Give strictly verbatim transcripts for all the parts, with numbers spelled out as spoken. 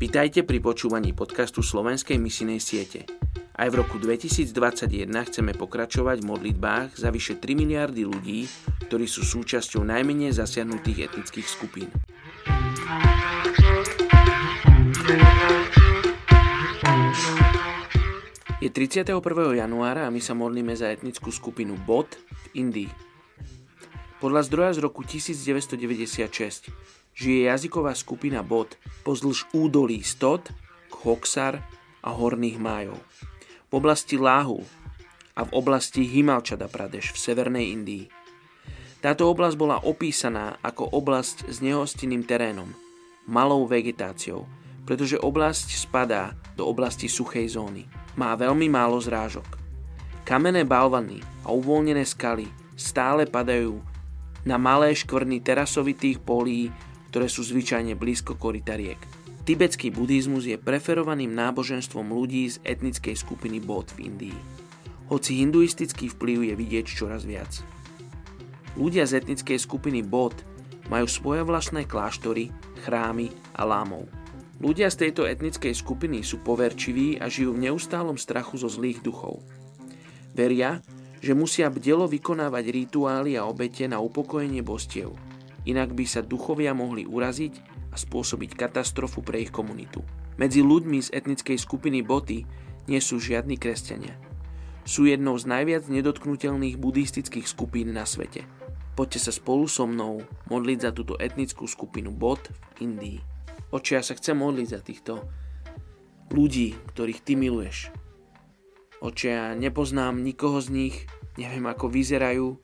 Vitajte pri počúvaní podcastu Slovenskej misijnej siete. Aj v roku dvetisícdvadsaťjeden chceme pokračovať v modlitbách za vyše tri miliardy ľudí, ktorí sú súčasťou najmenej zasiahnutých etnických skupín. Je tridsiateho prvého januára a my sa modlíme za etnickú skupinu Bod v Indii. Podľa zdroja z roku devätnásťstodeväťdesiatšesť žije jazyková skupina Bod pozdĺž údolí Stod, Khoksar a Horných Májov, v oblasti Lahul a v oblasti Himachal Pradesh v severnej Indii. Táto oblasť bola opísaná ako oblasť s nehostinným terénom, malou vegetáciou, pretože oblasť spadá do oblasti suchej zóny. Má veľmi málo zrážok. Kamenné balvany a uvoľnené skaly stále padajú na malé škvrny terasovitých polí, ktoré sú zvyčajne blízko koryta riek. Tibetský buddhizmus je preferovaným náboženstvom ľudí z etnickej skupiny Bod v Indii, hoci hinduistický vplyv je vidieť čoraz viac. Ľudia z etnickej skupiny Bod majú svoje vlastné kláštory, chrámy a lámov. Ľudia z tejto etnickej skupiny sú poverčiví a žijú v neustálom strachu zo zlých duchov. Veria, že musia bdelo vykonávať rituály a obete na upokojenie bostiev, inak by sa duchovia mohli uraziť a spôsobiť katastrofu pre ich komunitu. Medzi ľuďmi z etnickej skupiny Boty nie sú žiadni kresťania. Sú jednou z najviac nedotknuteľných buddhistických skupín na svete. Poďte sa spolu so mnou modliť za túto etnickú skupinu Bot v Indii. Oče, ja sa chcem modliť za týchto ľudí, ktorých Ty miluješ. Oče, ja nepoznám nikoho z nich, neviem ako vyzerajú,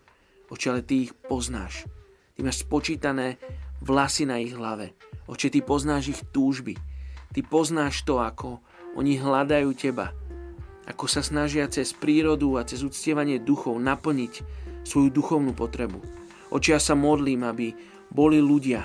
Oče, ale Ty ich poznáš. Ty máš spočítané vlasy na ich hlave. Oče, Ty poznáš ich túžby. Ty poznáš to, ako oni hľadajú Teba. Ako sa snažia cez prírodu a cez uctievanie duchov naplniť svoju duchovnú potrebu. Oče, ja sa modlím, aby boli ľudia,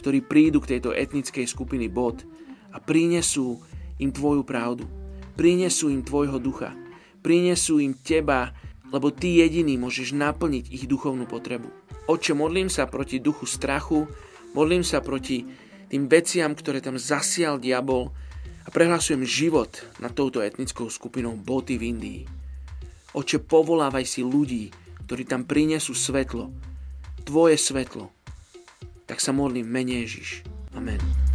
ktorí prídu k tejto etnickej skupiny Bod a prinesú im Tvoju pravdu. Prinesú im Tvojho ducha. Prinesú im Teba, lebo Ty jediný môžeš naplniť ich duchovnú potrebu. Oče, modlím sa proti duchu strachu, modlím sa proti tým veciam, ktoré tam zasial diabol a prehlasujem život nad touto etnickou skupinou Boty v Indii. Oče, povolávaj si ľudí, ktorí tam prinesú svetlo, Tvoje svetlo. Tak sa modlím v mene Ježiš. Amen.